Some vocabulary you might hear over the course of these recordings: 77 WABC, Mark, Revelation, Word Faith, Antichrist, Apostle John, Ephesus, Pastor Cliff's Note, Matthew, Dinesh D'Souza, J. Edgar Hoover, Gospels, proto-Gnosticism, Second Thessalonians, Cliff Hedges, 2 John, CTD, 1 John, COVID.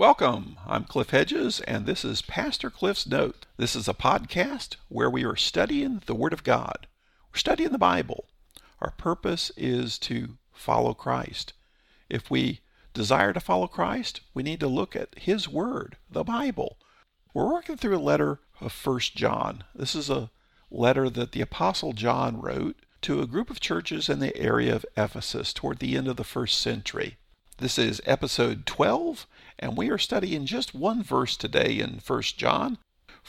Welcome, I'm Cliff Hedges, and this is Pastor Cliff's Note. This is a podcast where we are studying the Word of God. We're studying the Bible. Our purpose is to follow Christ. If we desire to follow Christ, we need to look at His Word, the Bible. We're working through a letter of 1 John. This is a letter that the Apostle John wrote to a group of churches in the area of Ephesus toward the end of the first century. This is episode 12, and we are studying just one verse today in 1 John.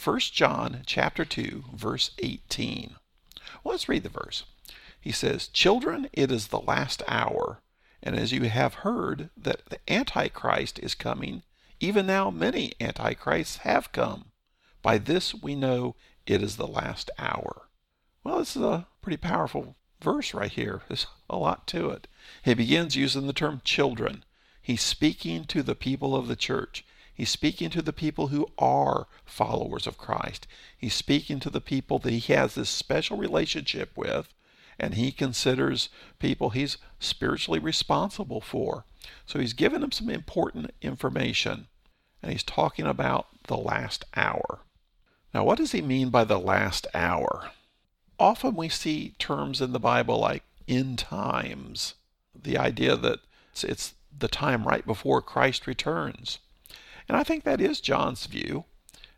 1 John chapter 2, verse 18. Well, let's read the verse. He says, "Children, it is the last hour, and as you have heard that the Antichrist is coming, even now many Antichrists have come. By this we know it is the last hour." Well, this is a pretty powerful verse right here. There's a lot to it. He begins using the term children. He's speaking to the people of the church. He's speaking to the people who are followers of Christ. He's speaking to the people that he has this special relationship with, and he considers people he's spiritually responsible for. So he's giving them some important information, and he's talking about the last hour. Now, what does he mean by the last hour? Often we see terms in the Bible like end times, the idea that it's the time right before Christ returns. And I think that is John's view,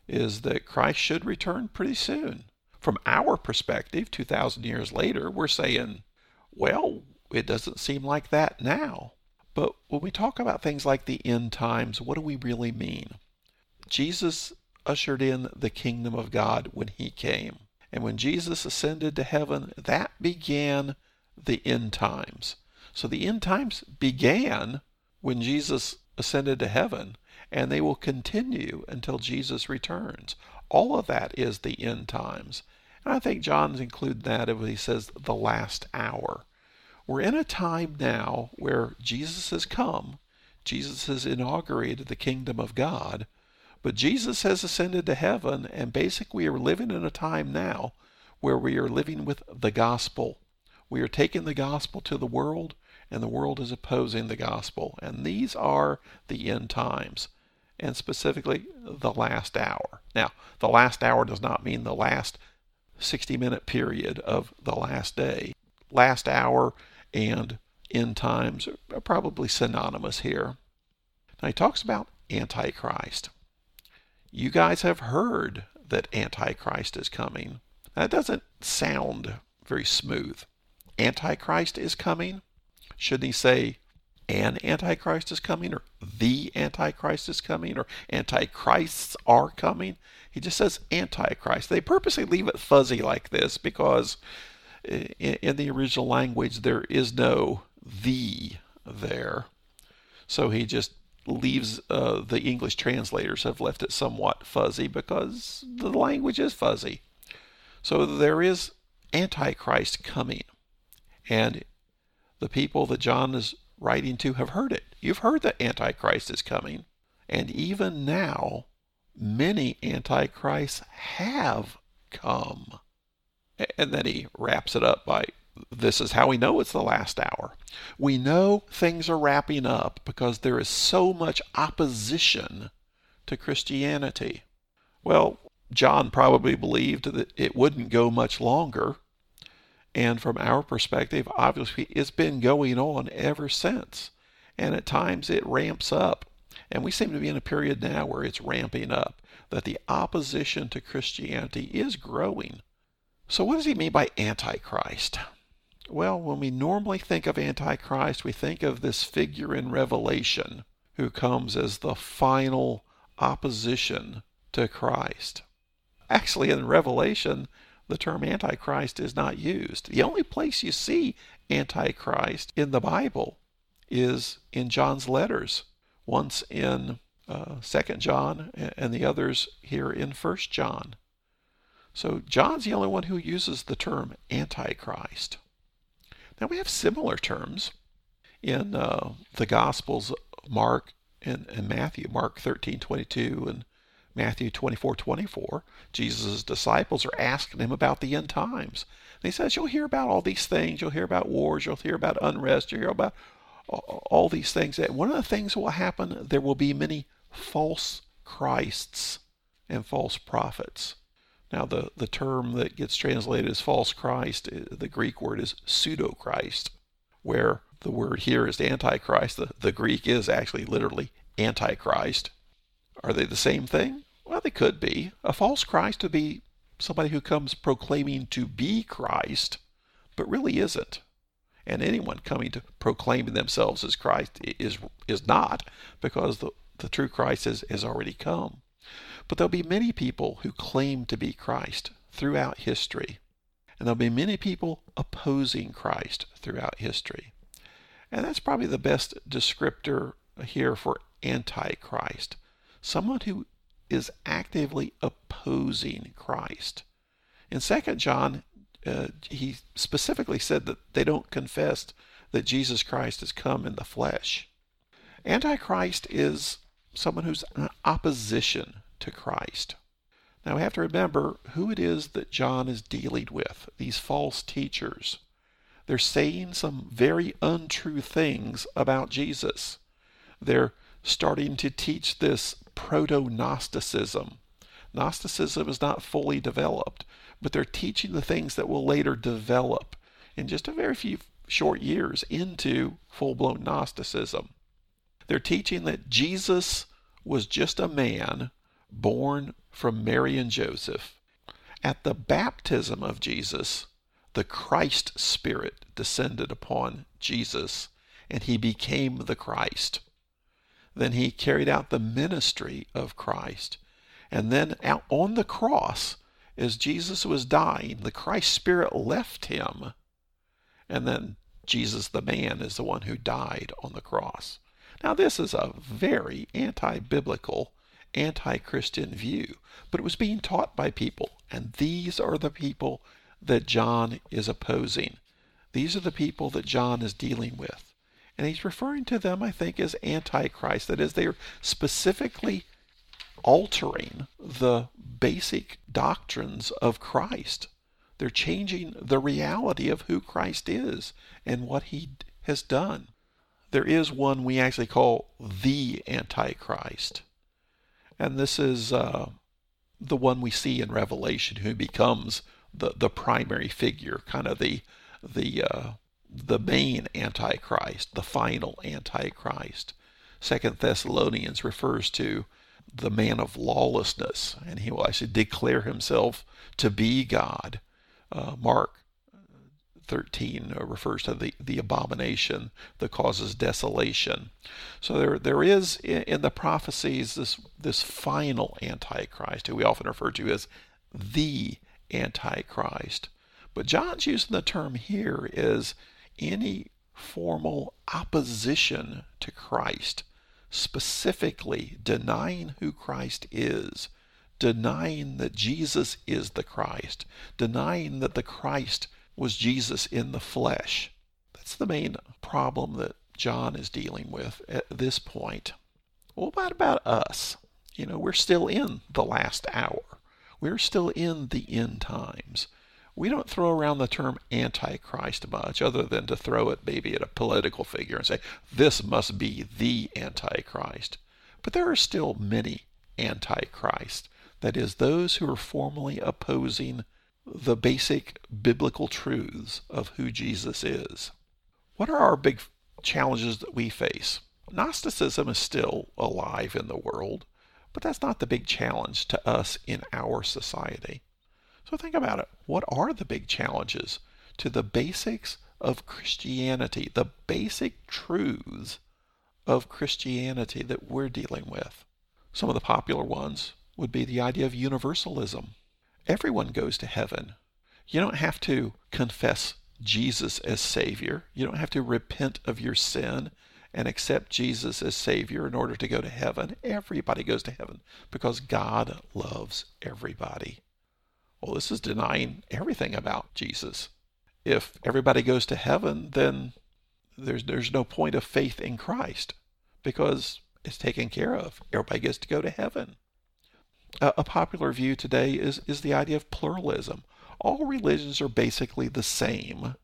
is that Christ should return pretty soon. From our perspective, 2,000 years later, we're saying, well, it doesn't seem like that now. But when we talk about things like the end times, what do we really mean? Jesus ushered in the kingdom of God when he came. And when Jesus ascended to heaven, that began the end times. So the end times began when Jesus ascended to heaven, and they will continue until Jesus returns. All of that is the end times. And I think John's including that when he says the last hour. We're in a time now where Jesus has come. Jesus has inaugurated the kingdom of God. But Jesus has ascended to heaven, and basically we are living in a time now where we are living with the gospel. We are taking the gospel to the world, and the world is opposing the gospel. And these are the end times, and specifically the last hour. Now, the last hour does not mean the last 60-minute period of the last day. Last hour and end times are probably synonymous here. Now, he talks about Antichrist. You guys have heard that Antichrist is coming. That doesn't sound very smooth. Antichrist is coming. Shouldn't he say an Antichrist is coming, or the Antichrist is coming, or Antichrists are coming? He just says Antichrist. They purposely leave it fuzzy like this because in the original language there is no the there. So he just leaves, the English translators have left it somewhat fuzzy because the language is fuzzy. So there is Antichrist coming, and the people that John is writing to have heard it. You've heard that Antichrist is coming, and even now many Antichrists have come. And then he wraps it up by, this is how we know it's the last hour. We know things are wrapping up because there is so much opposition to Christianity. Well, John probably believed that it wouldn't go much longer. And from our perspective, obviously, it's been going on ever since. And at times it ramps up. And we seem to be in a period now where it's ramping up, that the opposition to Christianity is growing. So what does he mean by Antichrist? Well, when we normally think of Antichrist, we think of this figure in Revelation who comes as the final opposition to Christ. Actually, in Revelation, the term Antichrist is not used. The only place you see Antichrist in the Bible is in John's letters, once in 2 John and the others here in 1 John. So John's the only one who uses the term Antichrist. Now, we have similar terms in the Gospels, Mark and Matthew, Mark 13:22 and Matthew 24:24. Jesus' disciples are asking him about the end times. And he says, you'll hear about all these things. You'll hear about wars. You'll hear about unrest. You'll hear about all these things. And one of the things that will happen, there will be many false Christs and false prophets. Now, the term that gets translated as false Christ, the Greek word is pseudo-Christ, where the word here is Antichrist. The Greek is actually literally Antichrist. Are they the same thing? Well, they could be. A false Christ would be somebody who comes proclaiming to be Christ, but really isn't. And anyone coming to proclaim themselves as Christ is not, because the true Christ has already come. But there'll be many people who claim to be Christ throughout history. And there'll be many people opposing Christ throughout history. And that's probably the best descriptor here for Antichrist. Someone who is actively opposing Christ. In 2 John, he specifically said that they don't confess that Jesus Christ has come in the flesh. Antichrist is someone who's in opposition to Christ. Now we have to remember who it is that John is dealing with, these false teachers. They're saying some very untrue things about Jesus. They're starting to teach this proto-Gnosticism. Gnosticism is not fully developed, but they're teaching the things that will later develop in just a very few short years into full-blown Gnosticism. They're teaching that Jesus was just a man born from Mary and Joseph. At the baptism of Jesus, the Christ Spirit descended upon Jesus, and he became the Christ. Then he carried out the ministry of Christ. And then out on the cross, as Jesus was dying, the Christ Spirit left him. And then Jesus, the man, is the one who died on the cross. Now, this is a very anti-biblical, anti-Christian view, but it was being taught by people, and these are the people that John is opposing. These are the people that John is dealing with, and he's referring to them, I think, as Antichrist. That is, they are specifically altering the basic doctrines of Christ. They're changing the reality of who Christ is and what he has done. There is one we actually call the Antichrist. And this is the one we see in Revelation, who becomes the primary figure, kind of the main Antichrist, the final Antichrist. Second Thessalonians refers to the man of lawlessness, and he will actually declare himself to be God. Mark 13 refers to the abomination that causes desolation. So there is in the prophecies this final Antichrist, who we often refer to as the Antichrist. But John's using the term here is any formal opposition to Christ, specifically denying who Christ is, denying that Jesus is the Christ, denying that the Christ was Jesus in the flesh. That's the main problem that John is dealing with at this point. Well, what about us? You know, we're still in the last hour. We're still in the end times. We don't throw around the term Antichrist much, other than to throw it maybe at a political figure and say, this must be the Antichrist. But there are still many Antichrists. That is, those who are formally opposing the basic biblical truths of who Jesus is. What are our big challenges that we face? Gnosticism is still alive in the world, but that's not the big challenge to us in our society. So think about it. What are the big challenges to the basics of Christianity, the basic truths of Christianity that we're dealing with? Some of the popular ones would be the idea of universalism. Everyone goes to heaven. You don't have to confess Jesus as Savior. You don't have to repent of your sin and accept Jesus as Savior in order to go to heaven. Everybody goes to heaven because God loves everybody. Well, this is denying everything about Jesus. If everybody goes to heaven, then there's no point of faith in Christ because it's taken care of. Everybody gets to go to heaven. A popular view today is the idea of pluralism. All religions are basically the same.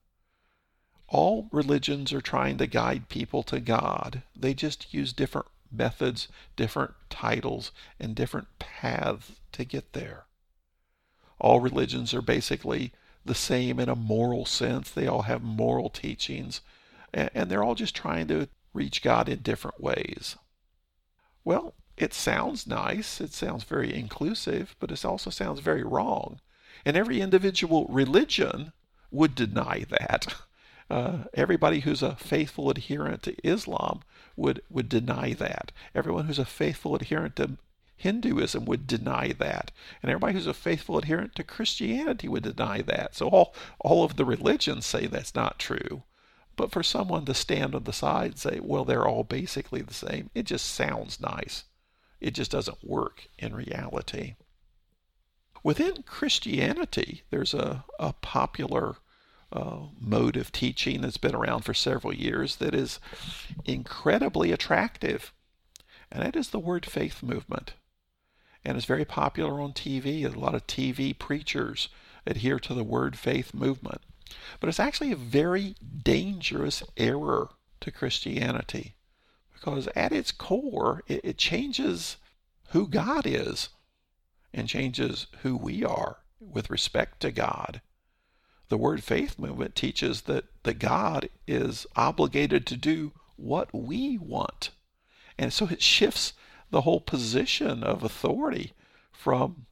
All religions are trying to guide people to God. They just use different methods, different titles, and different paths to get there. All religions are basically the same in a moral sense. They all have moral teachings, and they're all just trying to reach God in different ways. Well, it sounds nice. It sounds very inclusive, but it also sounds very wrong. And every individual religion would deny that. Everybody who's a faithful adherent to Islam would deny that. Everyone who's a faithful adherent to Hinduism would deny that. And everybody who's a faithful adherent to Christianity would deny that. So all of the religions say that's not true. But for someone to stand on the side and say, well, they're all basically the same, it just sounds nice. It just doesn't work in reality. Within Christianity, there's a popular mode of teaching that's been around for several years that is incredibly attractive. And that is the Word Faith movement. And it's very popular on TV. A lot of TV preachers adhere to the Word Faith movement. But it's actually a very dangerous error to Christianity, because at its core, it changes who God is and changes who we are with respect to God. The Word Faith movement teaches that God is obligated to do what we want. And so it shifts the whole position of authority from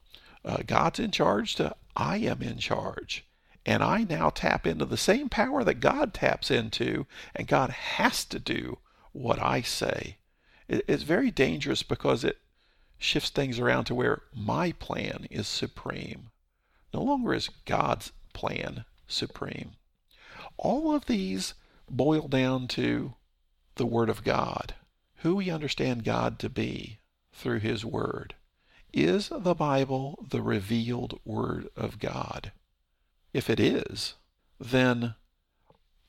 God's in charge to I am in charge. And I now tap into the same power that God taps into, and God has to do what I say. It's very dangerous because it shifts things around to where my plan is supreme. No longer is God's plan supreme. All of these boil down to the Word of God. Who we understand God to be through His Word. Is the Bible the revealed Word of God? If it is, then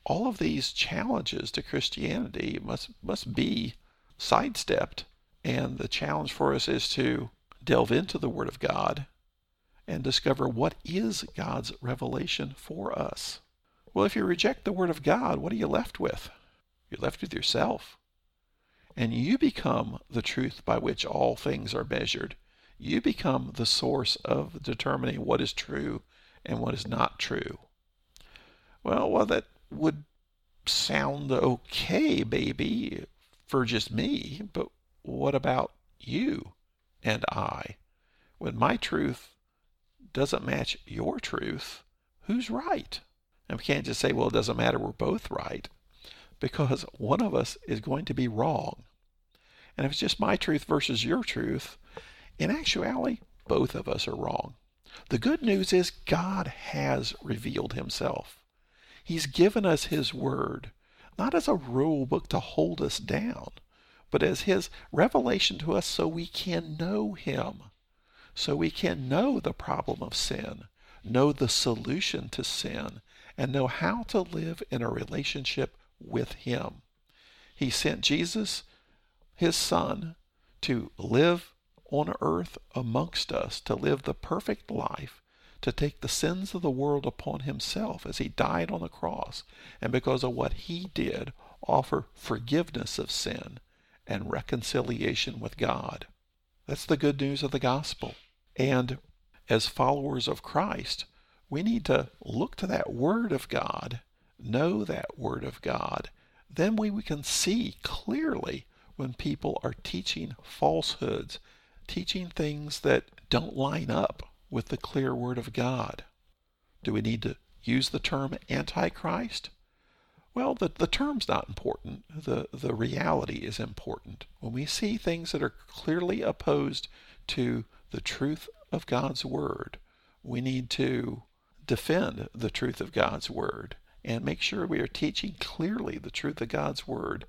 all of these challenges to Christianity must be sidestepped. And the challenge for us is to delve into the Word of God and discover what is God's revelation for us. Well, if you reject the Word of God, what are you left with? You're left with yourself. And you become the truth by which all things are measured. You become the source of determining what is true and what is not true. Well, that would sound okay, maybe, for just me, but what about you and I? When my truth doesn't match your truth, who's right? And we can't just say, well, it doesn't matter, we're both right, because one of us is going to be wrong. And if it's just my truth versus your truth, in actuality, both of us are wrong. The good news is God has revealed Himself. He's given us His Word, not as a rule book to hold us down, but as His revelation to us so we can know Him, so we can know the problem of sin, know the solution to sin, and know how to live in a relationship with Him. He sent Jesus, His Son, to live on earth amongst us, to live the perfect life, to take the sins of the world upon Himself as He died on the cross, and because of what He did, offer forgiveness of sin and reconciliation with God. That's the good news of the gospel. And as followers of Christ, we need to look to that Word of God, know that Word of God. Then we can see clearly when people are teaching falsehoods, teaching things that don't line up with the clear Word of God. Do we need to use the term Antichrist? Well, the term's not important. The reality is important. When we see things that are clearly opposed to the truth of God's Word, we need to defend the truth of God's Word and make sure we are teaching clearly the truth of God's Word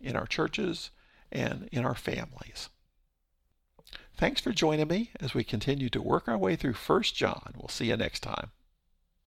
in our churches and in our families. Thanks for joining me as we continue to work our way through 1 John. We'll see you next time.